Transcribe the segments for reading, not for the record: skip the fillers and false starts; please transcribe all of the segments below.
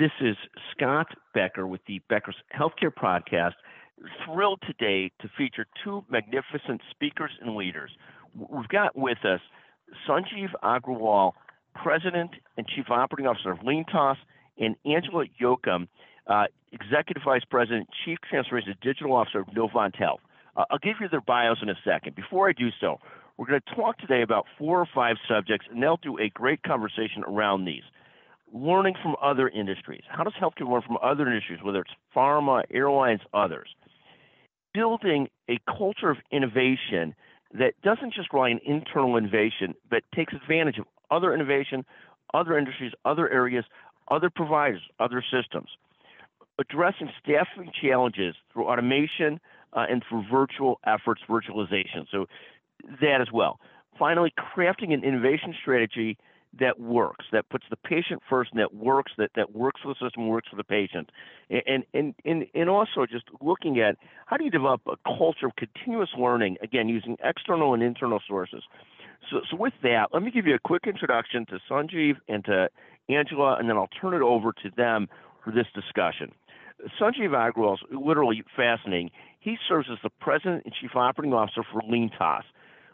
This is Scott Becker with the Becker's Healthcare Podcast. Thrilled today to feature two magnificent speakers and leaders. We've got with us Sanjeev Agrawal, President and Chief Operating Officer of LeanTaaS, and Angela Yochum, Executive Vice President, Chief Transformation and Digital Officer of Novant Health. I'll give you their bios in a second. Before I do so, we're going to talk today about 4 or 5 subjects, and they'll do a great conversation around these. Learning from other industries. How does healthcare learn from other industries, whether it's pharma, airlines, others? Building a culture of innovation that doesn't just rely on internal innovation, but takes advantage of other innovation, other industries, other areas, other providers, other systems. Addressing staffing challenges through automation and through virtual efforts, virtualization. So that as well. Finally, crafting an innovation strategy that works, that puts the patient first, and that works for the system, works for the patient. And also just looking at how do you develop a culture of continuous learning, again, using external and internal sources. So with that, let me give you a quick introduction to Sanjeev and to Angela, and then I'll turn it over to them for this discussion. Sanjeev Agrawal is literally fascinating. He serves as the President and Chief Operating Officer for LeanTaaS.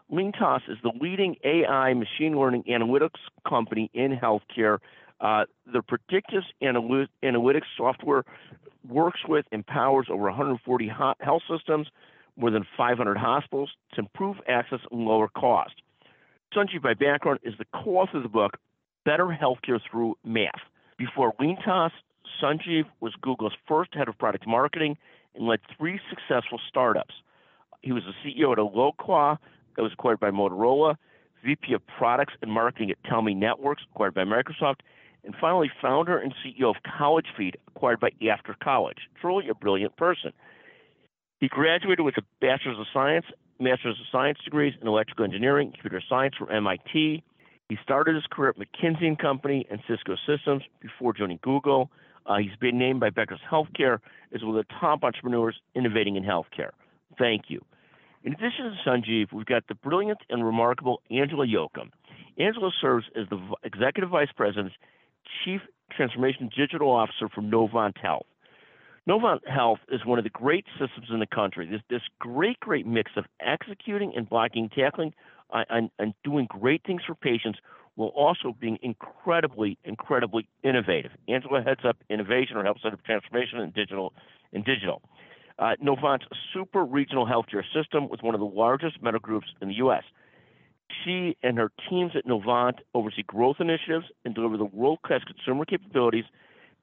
LeanTaaS is the leading AI machine learning analytics company in healthcare. Their predictive analytics software works with and powers over 140 health systems, more than 500 hospitals to improve access and lower cost. Sanjeev, by background, is the co-author of the book, Better Healthcare Through Math. Before LeanTaaS, Sanjeev was Google's first head of product marketing and led 3 successful startups. He was the CEO at Eloqua, that was acquired by Motorola, VP of Products and Marketing at Tell Me Networks, acquired by Microsoft, and finally founder and CEO of CollegeFeed, acquired by After College. Truly a brilliant person. He graduated with a Bachelor's of Science, Master's of Science degrees in Electrical Engineering, Computer Science from MIT. He started his career at McKinsey and Company and Cisco Systems before joining Google. He's been named by Becker's Healthcare as one of the top entrepreneurs innovating in healthcare. Thank you. In addition to Sanjeev, we've got the brilliant and remarkable Angela Yochum. Angela serves as the Executive Vice President, Chief Transformation Digital Officer for Novant Health. Novant Health is one of the great systems in the country. This great mix of executing and blocking and tackling and doing great things for patients while also being incredibly innovative. Angela heads up innovation or helps set up transformation in digital. Novant's super regional healthcare system with one of the largest medical groups in the U.S. She and her teams at Novant oversee growth initiatives and deliver the world-class consumer capabilities,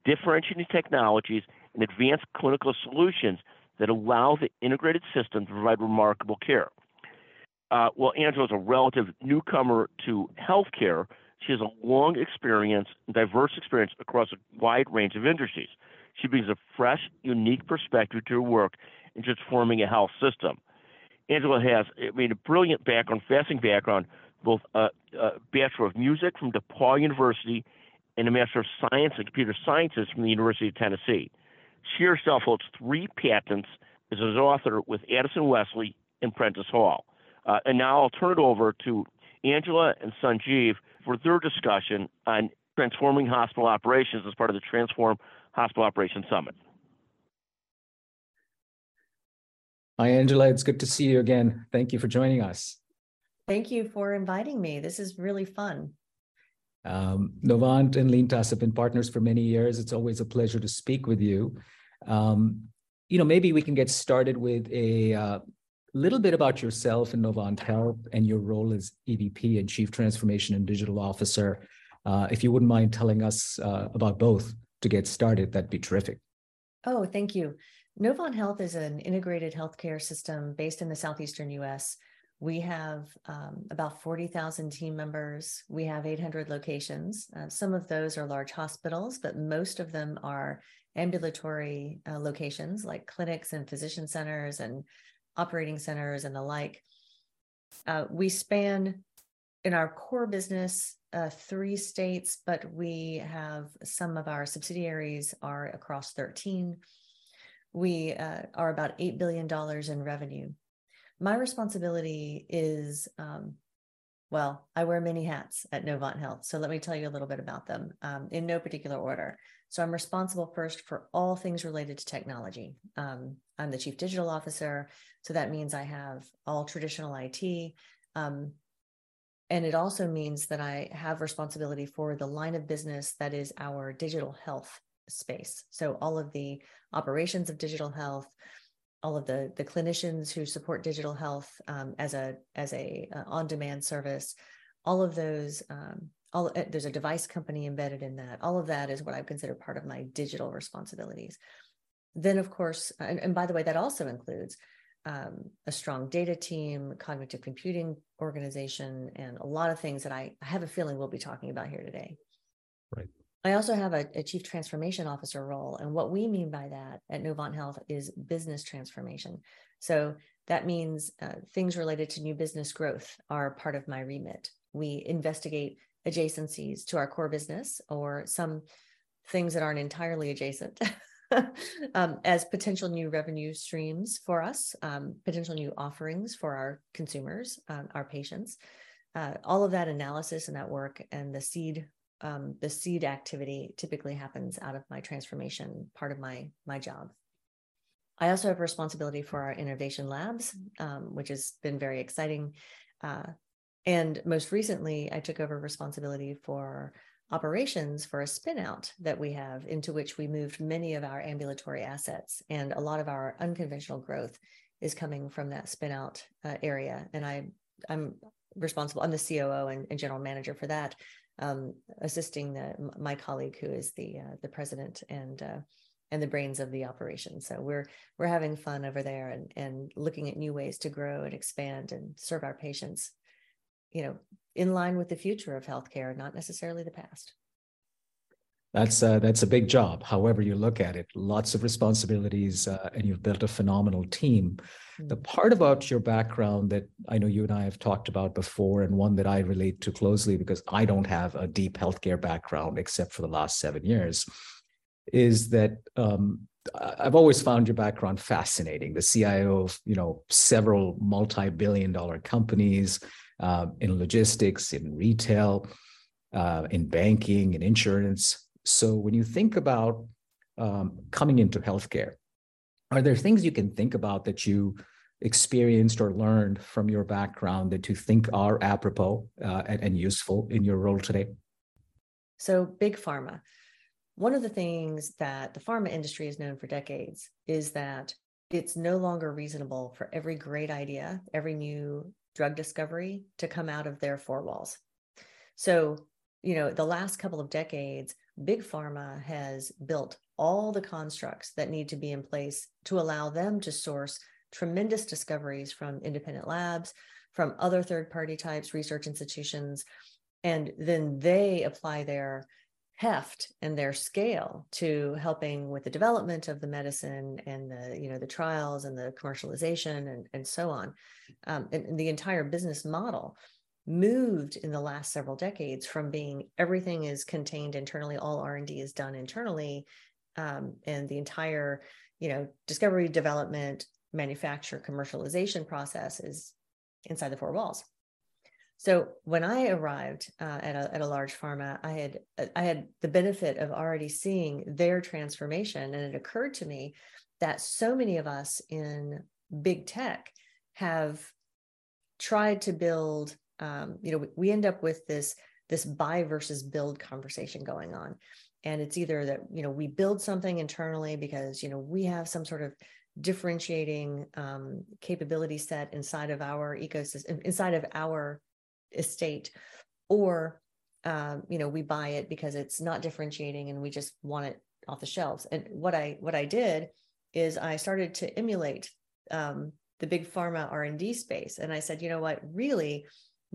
differentiating technologies, and advanced clinical solutions that allow the integrated system to provide remarkable care. While Angela is a relative newcomer to healthcare, she has a long experience, diverse experience across a wide range of industries. She brings a fresh, unique perspective to her work in transforming a health system. Angela has a brilliant background, fascinating background, both a Bachelor of Music from DePaul University and a Master of Science in Computer Sciences from the University of Tennessee. She herself holds 3 patents as an author with Addison Wesley and Prentice Hall. And now I'll turn it over to Angela and Sanjeev for their discussion on transforming hospital operations as part of the Transform Hospital Operations Summit. Hi, Angela. It's good to see you again. Thank you for joining us. Thank you for inviting me. This is really fun. Novant and LeanTaaS have been partners for many years. It's always a pleasure to speak with you. Maybe we can get started with a little bit about yourself and Novant Health and your role as EVP and Chief Transformation and Digital Officer. If you wouldn't mind telling us about both. To get started, that'd be terrific. Oh, thank you. Novant Health is an integrated healthcare system based in the southeastern U.S. We have about 40,000 team members. We have 800 locations. Some of those are large hospitals, but most of them are ambulatory locations like clinics and physician centers and operating centers and the like. We span in our core business 3 states, but we have some of our subsidiaries are across 13. We are about $8 billion in revenue. My responsibility is, I wear many hats at Novant Health. So let me tell you a little bit about them in no particular order. So I'm responsible first for all things related to technology. I'm the chief digital officer. So that means I have all traditional IT. And it also means that I have responsibility for the line of business that is our digital health space. So all of the operations of digital health, all of the clinicians who support digital health as a on-demand service, all of those, there's a device company embedded in that. All of that is what I consider part of my digital responsibilities. Then, of course, and by the way, that also includes a strong data team, cognitive computing organization, and a lot of things that I have a feeling we'll be talking about here today. Right. I also have a chief transformation officer role. And what we mean by that at Novant Health is business transformation. So that means things related to new business growth are part of my remit. We investigate adjacencies to our core business or some things that aren't entirely adjacent as potential new revenue streams for us, potential new offerings for our consumers, our patients. All of that analysis and that work and the seed activity typically happens out of my transformation, part of my job. I also have responsibility for our innovation labs, which has been very exciting. And most recently, I took over responsibility for operations for a spin out that we have, into which we moved many of our ambulatory assets. And a lot of our unconventional growth is coming from that spin out area. And I'm responsible. I'm the COO and general manager for that. Assisting my colleague who is the president and the brains of the operation. So we're having fun over there and looking at new ways to grow and expand and serve our patients, in line with the future of healthcare, not necessarily the past. That's a big job. However you look at it, lots of responsibilities, and you've built a phenomenal team. Mm-hmm. The part about your background that I know you and I have talked about before, and one that I relate to closely because I don't have a deep healthcare background except for the last 7 years, is that I've always found your background fascinating. The CIO of several multi-billion-dollar companies in logistics, in retail, in banking, in insurance. So when you think about coming into healthcare, are there things you can think about that you experienced or learned from your background that you think are apropos and useful in your role today? So big pharma. One of the things that the pharma industry has known for decades is that it's no longer reasonable for every great idea, every new drug discovery to come out of their four walls. So, the last couple of decades, big pharma has built all the constructs that need to be in place to allow them to source tremendous discoveries from independent labs, from other third-party types, research institutions, and then they apply their heft and their scale to helping with the development of the medicine and the trials and the commercialization and so on. And the entire business model moved in the last several decades from being everything is contained internally, all R&D is done internally, and the entire, discovery, development, manufacture, commercialization process is inside the four walls. So when I arrived at a large pharma, I had the benefit of already seeing their transformation, and it occurred to me that so many of us in big tech have tried to build. We end up with this buy versus build conversation going on, and it's either that we build something internally because we have some sort of differentiating capability set inside of our ecosystem, inside of our estate, or we buy it because it's not differentiating and we just want it off the shelves. And what I did is I started to emulate the big pharma R&D space, and I said, really.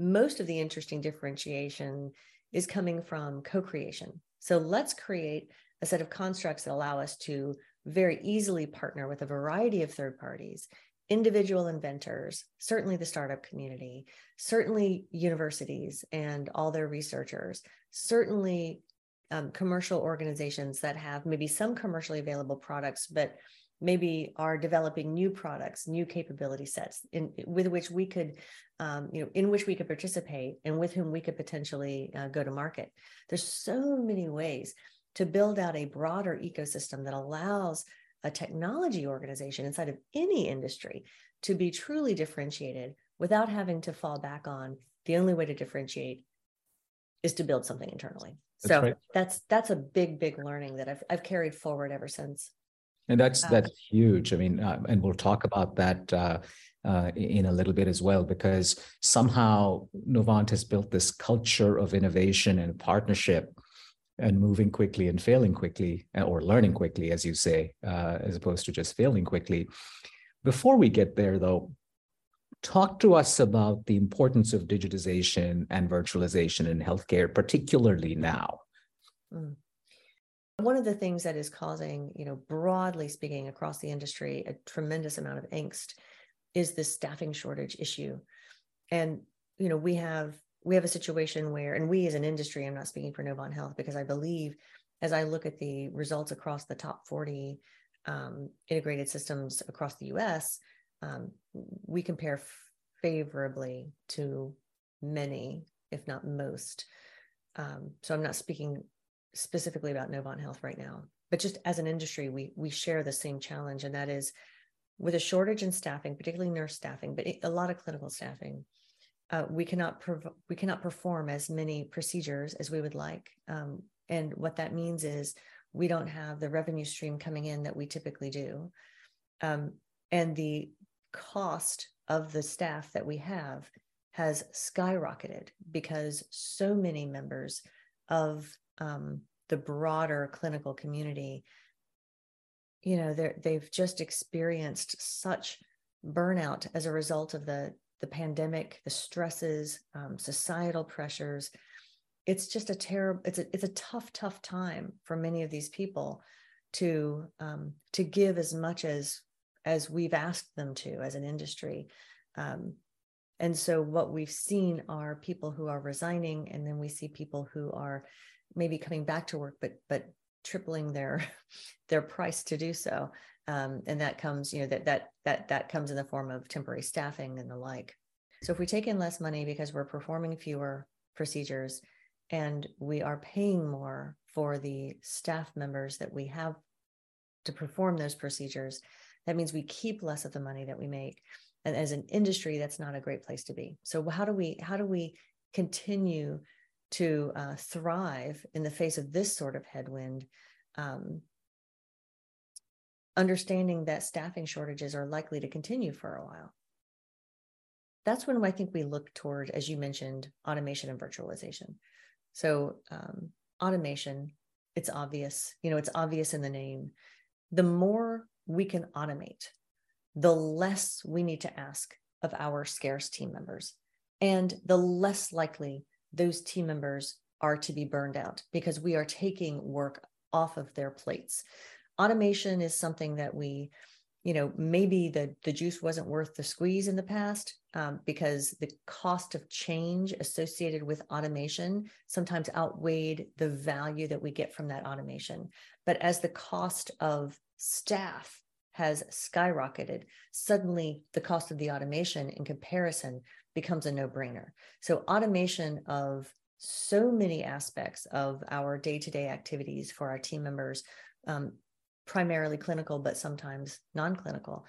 Most of the interesting differentiation is coming from co-creation. So let's create a set of constructs that allow us to very easily partner with a variety of third parties, individual inventors, certainly the startup community, certainly universities and all their researchers, certainly commercial organizations that have maybe some commercially available products, but maybe are developing new products, new capability sets in which we could participate and with whom we could potentially go to market. There's so many ways to build out a broader ecosystem that allows a technology organization inside of any industry to be truly differentiated without having to fall back on the only way to differentiate is to build something internally. That's a big, big learning that I've carried forward ever since. And that's huge. I mean, and we'll talk about that in a little bit as well, because somehow Novant has built this culture of innovation and partnership and moving quickly and failing quickly, or learning quickly, as you say, as opposed to just failing quickly. Before we get there, though, talk to us about the importance of digitization and virtualization in healthcare, particularly now. One of the things that is causing, broadly speaking across the industry, a tremendous amount of angst is this staffing shortage issue. And, we have a situation where, and we as an industry, I'm not speaking for Novant Health, because I believe as I look at the results across the top 40 integrated systems across the US, we compare favorably to many, if not most. So I'm not speaking specifically about Novant Health right now, but just as an industry, we share the same challenge, and that is with a shortage in staffing, particularly nurse staffing, but a lot of clinical staffing. We cannot perform as many procedures as we would like, and what that means is we don't have the revenue stream coming in that we typically do, and the cost of the staff that we have has skyrocketed because so many members of the broader clinical community, they've just experienced such burnout as a result of the pandemic, the stresses, societal pressures. It's just it's a tough time for many of these people to give as much as we've asked them to as an industry. And so what we've seen are people who are resigning, and then we see people who are maybe coming back to work, but tripling their price to do so. And that comes, that comes in the form of temporary staffing and the like. So if we take in less money because we're performing fewer procedures and we are paying more for the staff members that we have to perform those procedures, that means we keep less of the money that we make. And as an industry, that's not a great place to be. So how do we continue to thrive in the face of this sort of headwind? Understanding that staffing shortages are likely to continue for a while. That's when I think we look toward, as you mentioned, automation and virtualization. So automation, it's obvious, it's obvious in the name. The more we can automate, the less we need to ask of our scarce team members, and the less likely those team members are to be burned out because we are taking work off of their plates. Automation is something that we, maybe the juice wasn't worth the squeeze in the past because the cost of change associated with automation sometimes outweighed the value that we get from that automation. But as the cost of staff has skyrocketed, suddenly the cost of the automation in comparison becomes a no-brainer. So automation of so many aspects of our day-to-day activities for our team members, primarily clinical, but sometimes non-clinical,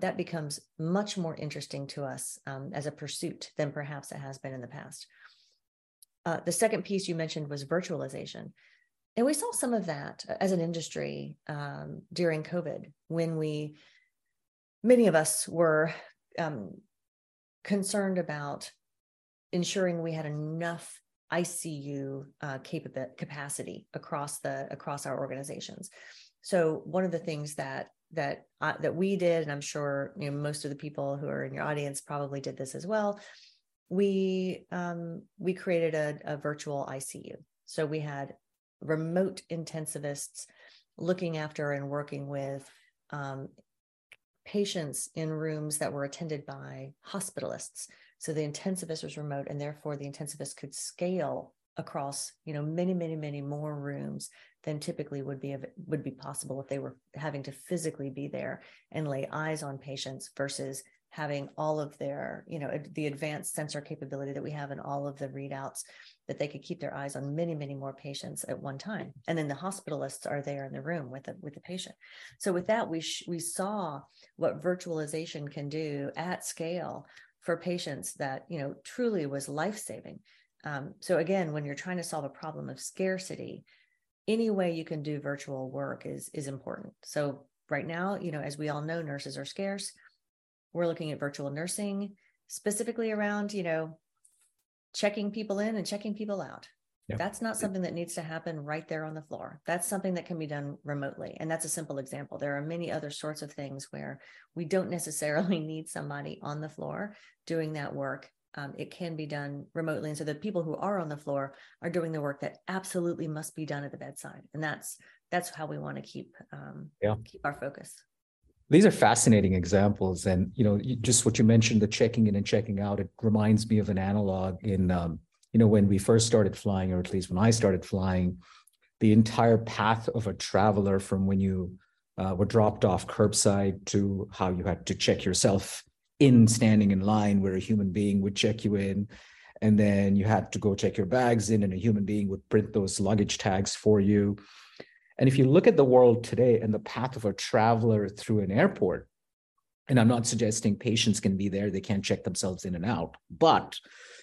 that becomes much more interesting to us as a pursuit than perhaps it has been in the past. The second piece you mentioned was virtualization. And we saw some of that as an industry during COVID, when many of us were concerned about ensuring we had enough ICU capacity across our organizations. So one of the things that we did, and I'm sure most of the people who are in your audience probably did this as well, we created a virtual ICU. So we had remote intensivists looking after and working with patients in rooms that were attended by hospitalists. So the intensivist was remote, and therefore the intensivist could scale across, many, many, many more rooms than typically would be possible if they were having to physically be there and lay eyes on patients versus having all of their, the advanced sensor capability that we have in all of the readouts that they could keep their eyes on many, many more patients at one time. And then the hospitalists are there in the room with the patient. So with that, we saw what virtualization can do at scale for patients that, you know, truly was life-saving. So again, when you're trying to solve a problem of scarcity, any way you can do virtual work is important. So right now, you know, as we all know, nurses are scarce. We're looking at virtual nursing specifically around, you know, checking people in and checking people out. Yep. That's not something that needs to happen right there on the floor. That's something that can be done remotely. And that's a simple example. There are many other sorts of things where we don't necessarily need somebody on the floor doing that work. It can be done remotely. And so the people who are on the floor are doing the work that absolutely must be done at the bedside. And that's how we want to keep our focus. These are fascinating examples. And, you know, just what you mentioned, the checking in and checking out, it reminds me of an analog in, you know, when we first started flying, or at least when I started flying, the entire path of a traveler from when you were dropped off curbside to how you had to check yourself in standing in line, where a human being would check you in, and then you had to go check your bags in, and a human being would print those luggage tags for you. And if you look at the world today and the path of a traveler through an airport, and I'm not suggesting patients can be there, they can't check themselves in and out, but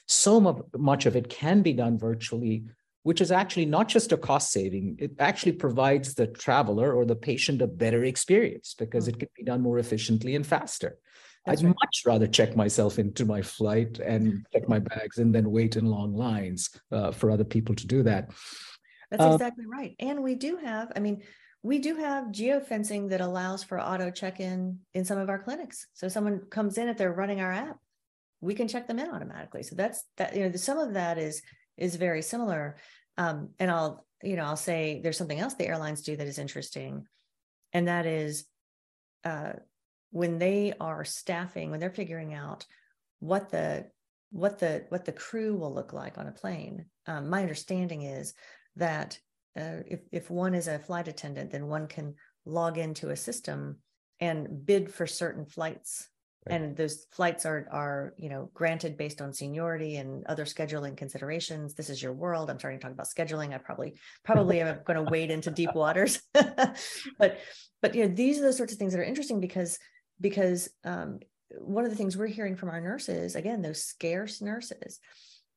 so much of it can be done virtually, which is actually not just a cost saving, it actually provides the traveler or the patient a better experience, because it can be done more efficiently and faster. That's I'd much rather check myself into my flight and check my bags and then wait in long lines for other people to do that. That's exactly right. And we do have geofencing that allows for auto check-in in some of our clinics. So someone comes in, if they're running our app, we can check them in automatically. So that's that, you know, some of that is very similar. And I'll say there's something else the airlines do that is interesting. And that is when they are staffing, when they're figuring out what the crew will look like on a plane. My understanding is that if one is a flight attendant, then one can log into a system and bid for certain flights. Right. And those flights are, you know, granted based on seniority and other scheduling considerations. This is your world. I'm starting to talk about scheduling. I probably am going to wade into deep waters, but you know, these are the sorts of things that are interesting because one of the things we're hearing from our nurses, again, those scarce nurses,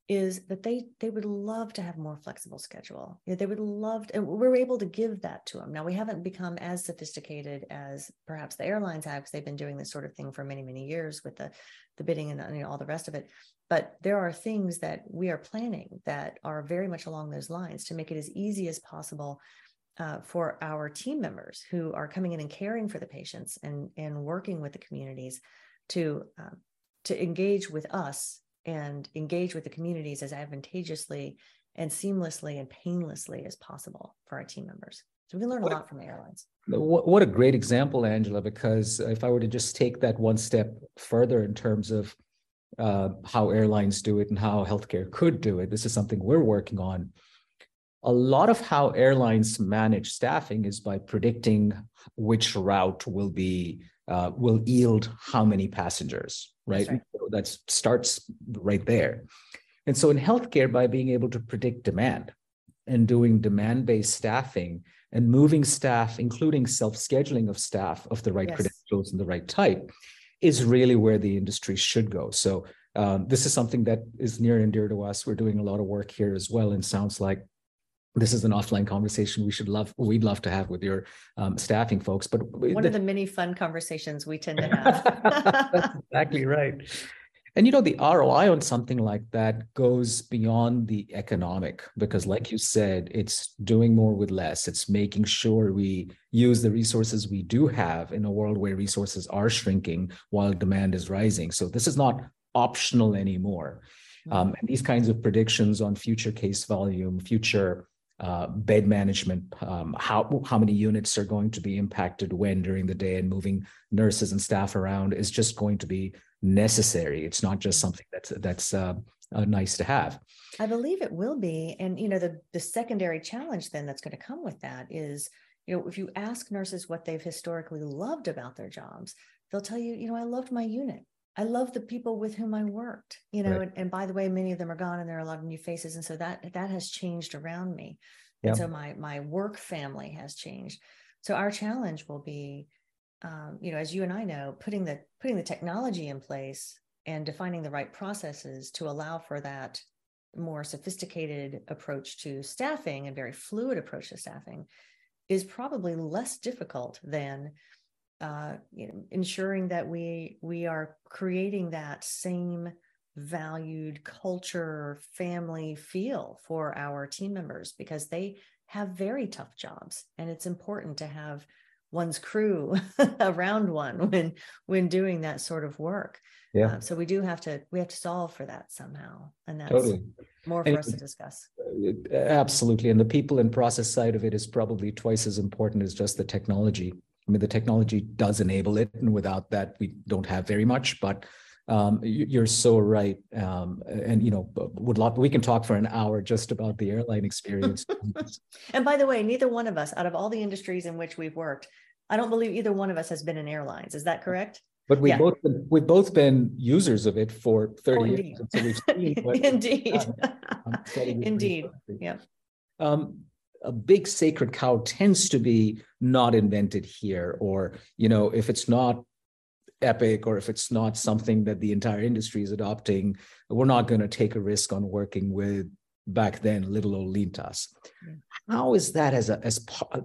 is that they would love to have more flexible schedule. You know, they would love to, and we're able to give that to them. Now, we haven't become as sophisticated as perhaps the airlines have, because they've been doing this sort of thing for many, many years with the bidding and, you know, all the rest of it. But there are things that we are planning that are very much along those lines to make it as easy as possible for our team members who are coming in and caring for the patients and working with the communities to engage with us and engage with the communities as advantageously and seamlessly and painlessly as possible for our team members. So we can learn a lot from the airlines. What a great example, Angela, because if I were to just take that one step further in terms of how airlines do it and how healthcare could do it, this is something we're working on. A lot of how airlines manage staffing is by predicting which route will yield how many passengers, right? That's right. So that starts right there. And so in healthcare, by being able to predict demand and doing demand-based staffing and moving staff, including self-scheduling of staff of the right credentials and the right type, is really where the industry should go. So this is something that is near and dear to us. We're doing a lot of work here as well, and sounds like this is an offline conversation we'd love to have with your staffing folks. But one of the many fun conversations we tend to have. That's exactly right. And, you know, the ROI on something like that goes beyond the economic, because like you said, it's doing more with less. It's making sure we use the resources we do have in a world where resources are shrinking while demand is rising. So this is not optional anymore. And these kinds of predictions on future case volume, future bed management, how many units are going to be impacted when during the day, and moving nurses and staff around is just going to be necessary. It's not just something that's nice to have. I believe it will be. And, you know, the secondary challenge then that's going to come with that is, you know, if you ask nurses what they've historically loved about their jobs, they'll tell you, you know, I loved my unit. I love the people with whom I worked, you know, right. And by the way, many of them are gone and there are a lot of new faces. And so that has changed around me. Yeah. And so my work family has changed. So our challenge will be, you know, as you and I know, putting the technology in place and defining the right processes to allow for that more sophisticated approach to staffing and very fluid approach to staffing is probably less difficult than you know, ensuring that we are creating that same valued culture, family feel for our team members, because they have very tough jobs, and it's important to have one's crew around one when doing that sort of work. Yeah. So we have to solve for that somehow, and that's totally. More for us to discuss. Absolutely, and the people and process side of it is probably twice as important as just the technology. I mean, the technology does enable it, and without that, we don't have very much. But you're so right, and you know, we can talk for an hour just about the airline experience. And by the way, neither one of us, out of all the industries in which we've worked, I don't believe either one of us has been in airlines. Is that correct? But we've both been users of it for 30 years, and so we've seen. Indeed. Yeah. A big sacred cow tends to be not invented here, or, you know, if it's not epic, or if it's not something that the entire industry is adopting, we're not going to take a risk on working with back then little old LeanTaaS. How is that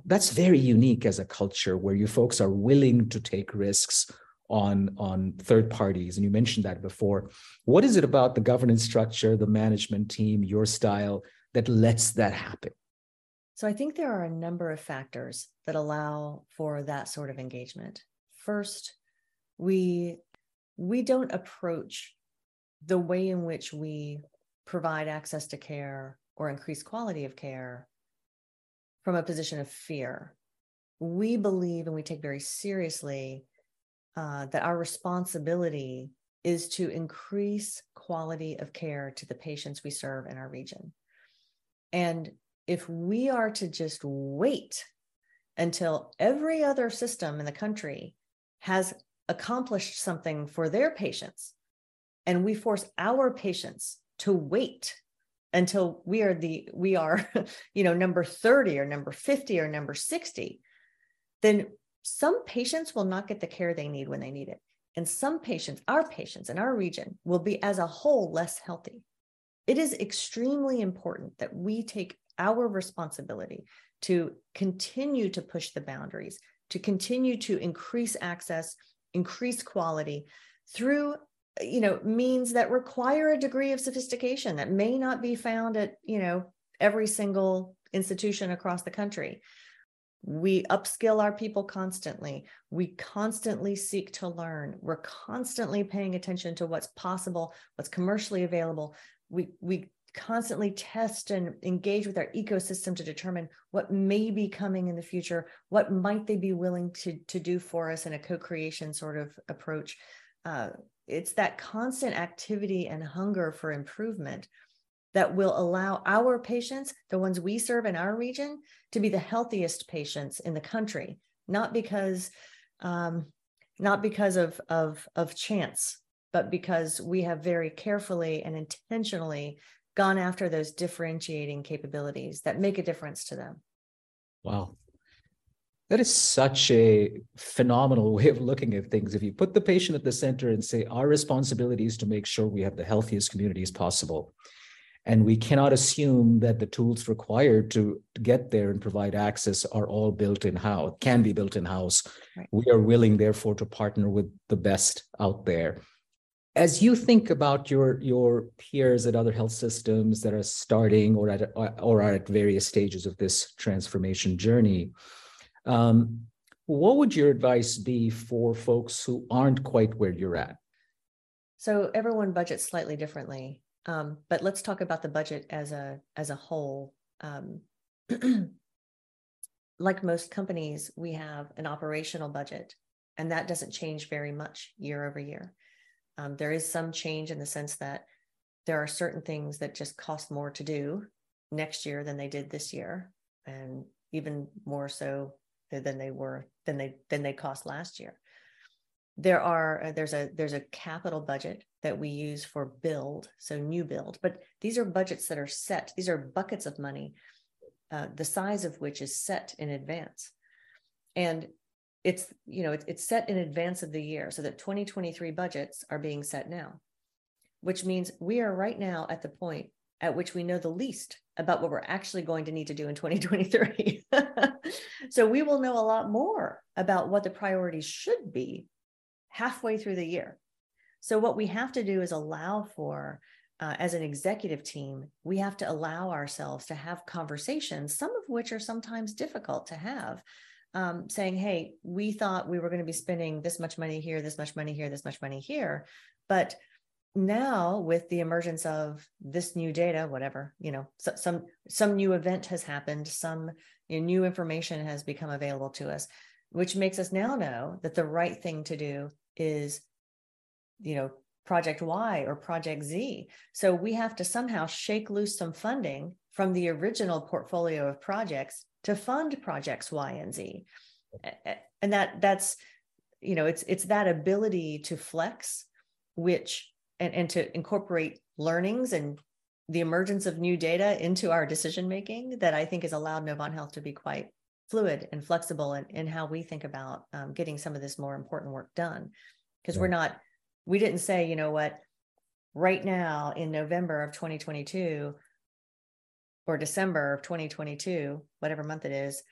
that's very unique as a culture where you folks are willing to take risks on third parties? And you mentioned that before. What is it about the governance structure, the management team, your style that lets that happen? So I think there are a number of factors that allow for that sort of engagement. First, we don't approach the way in which we provide access to care or increase quality of care from a position of fear. We believe, and we take very seriously, that our responsibility is to increase quality of care to the patients we serve in our region. And if we are to just wait until every other system in the country has accomplished something for their patients, and we force our patients to wait until we are, you know, number 30 or number 50 or number 60, then some patients will not get the care they need when they need it. And some patients, our patients in our region, will be as a whole less healthy. It is extremely important that we take our responsibility to continue to push the boundaries, to continue to increase access, increase quality through, you know, means that require a degree of sophistication that may not be found at, you know, every single institution across the country. We upskill our people constantly. We constantly seek to learn. We're constantly paying attention to what's possible, what's commercially available. We constantly test and engage with our ecosystem to determine what may be coming in the future, what might they be willing to do for us in a co-creation sort of approach. It's that constant activity and hunger for improvement that will allow our patients, the ones we serve in our region, to be the healthiest patients in the country, not because of chance, but because we have very carefully and intentionally gone after those differentiating capabilities that make a difference to them. Wow. That is such a phenomenal way of looking at things. If you put the patient at the center and say, our responsibility is to make sure we have the healthiest communities possible, and we cannot assume that the tools required to get there and provide access are all built in-house, can be built in-house. Right. We are willing, therefore, to partner with the best out there. As you think about your peers at other health systems that are starting or are at various stages of this transformation journey, what would your advice be for folks who aren't quite where you're at? So everyone budgets slightly differently. But let's talk about the budget as a whole. Like most companies, we have an operational budget, and that doesn't change very much year over year. There is some change in the sense that there are certain things that just cost more to do next year than they did this year, and even more so than they cost last year. There's a capital budget that we use for build, so new build, but these are budgets that are set. These are buckets of money, the size of which is set in advance. And it's set in advance of the year, so that 2023 budgets are being set now, which means we are right now at the point at which we know the least about what we're actually going to need to do in 2023. So we will know a lot more about what the priorities should be halfway through the year. So what we have to do is allow for, as an executive team, we have to allow ourselves to have conversations, some of which are sometimes difficult to have, saying, hey, we thought we were going to be spending this much money here, this much money here, this much money here. But now with the emergence of this new data, whatever, some new event has happened, some new information has become available to us, which makes us now know that the right thing to do is, project Y or project Z. So we have to somehow shake loose some funding from the original portfolio of projects to fund projects Y and Z. And that's that ability to flex, and to incorporate learnings and the emergence of new data into our decision-making that I think has allowed Novant Health to be quite fluid and flexible in how we think about getting some of this more important work done. Because yeah. We didn't say, right now in November of 2022 or December of 2022, whatever month it is,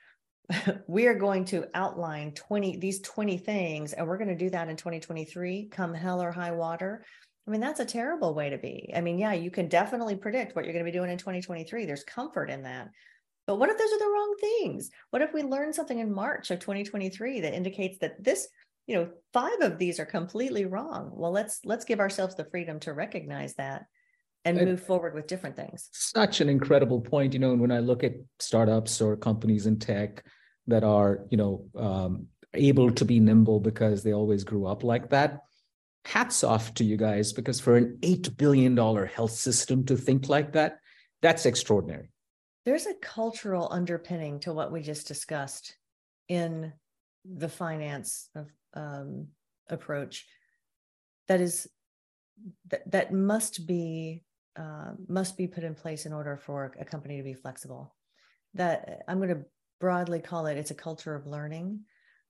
we are going to outline these 20 things, and we're going to do that in 2023, come hell or high water. I mean, that's a terrible way to be. I mean, yeah, you can definitely predict what you're going to be doing in 2023. There's comfort in that. But what if those are the wrong things? What if we learn something in March of 2023 that indicates that this, 5 of these are completely wrong? Well, let's give ourselves the freedom to recognize that and move forward with different things. Such an incredible point. And when I look at startups or companies in tech that are, able to be nimble because they always grew up like that, hats off to you guys, because for an $8 billion health system to think like that, that's extraordinary. There's a cultural underpinning to what we just discussed in the finance of, approach that must be put in place in order for a company to be flexible. That I'm going to broadly call it's a culture of learning,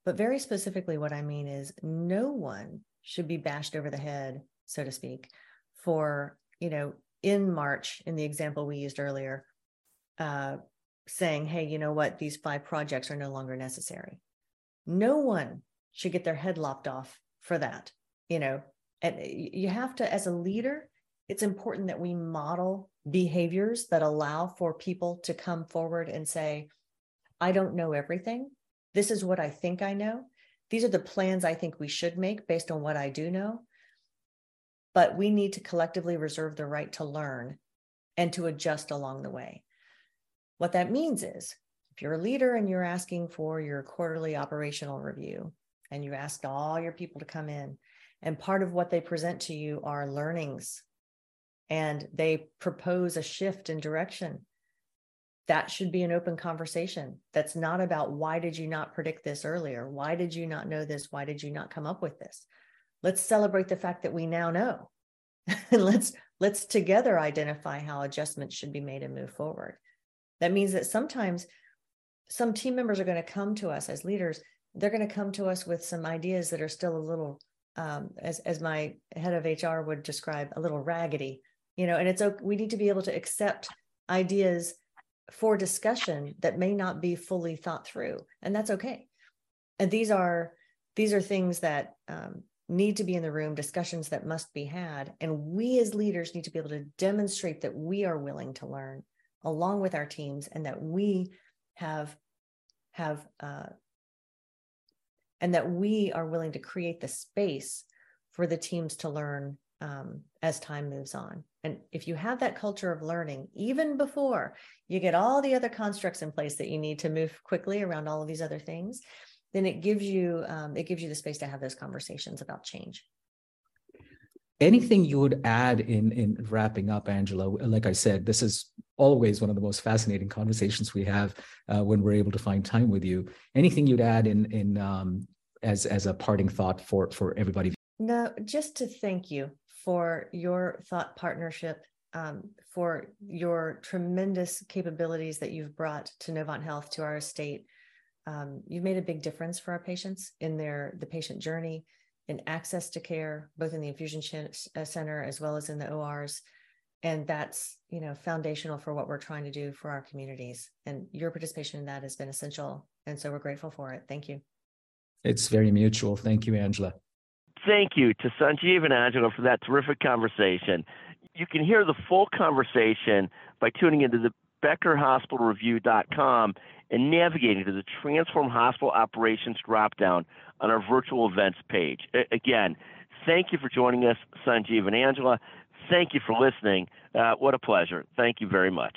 but very specifically what I mean is no one should be bashed over the head, so to speak, for, in March, in the example we used earlier, saying, hey, these 5 projects are no longer necessary. No one should get their head lopped off for that, and you have to, as a leader, it's important that we model behaviors that allow for people to come forward and say, I don't know everything. This is what I think I know. These are the plans I think we should make based on what I do know. But we need to collectively reserve the right to learn and to adjust along the way. What that means is, if you're a leader and you're asking for your quarterly operational review, and you ask all your people to come in, and part of what they present to you are learnings, and they propose a shift in direction, that should be an open conversation. That's not about, why did you not predict this earlier? Why did you not know this? Why did you not come up with this? Let's celebrate the fact that we now know. And let's together identify how adjustments should be made and move forward. That means that sometimes some team members are going to come to us as leaders. They're going to come to us with some ideas that are still a little, as my head of HR would describe, a little raggedy, and it's okay. We need to be able to accept ideas for discussion that may not be fully thought through, and that's okay. And these are things that need to be in the room, discussions that must be had, and we as leaders need to be able to demonstrate that we are willing to learn along with our teams, and that we and that we are willing to create the space for the teams to learn as time moves on. And if you have that culture of learning, even before you get all the other constructs in place that you need to move quickly around all of these other things, then it gives you the space to have those conversations about change. Anything you would add in wrapping up, Angela? Like I said, this is always one of the most fascinating conversations we have when we're able to find time with you. Anything you'd add in as a parting thought for everybody? No, just to thank you for your thought partnership, for your tremendous capabilities that you've brought to Novant Health, to our estate. You've made a big difference for our patients in the patient journey, in access to care, both in the infusion center as well as in the ORs. And that's, you know, foundational for what we're trying to do for our communities. And your participation in that has been essential. And so we're grateful for it. Thank you. It's very mutual. Thank you, Angela. Thank you to Sanjeev and Angela for that terrific conversation. You can hear the full conversation by tuning into the BeckerHospitalReview.com and navigating to the Transform Hospital Operations dropdown on our virtual events page. Again, thank you for joining us, Sanjeev and Angela. Thank you for listening. What a pleasure. Thank you very much.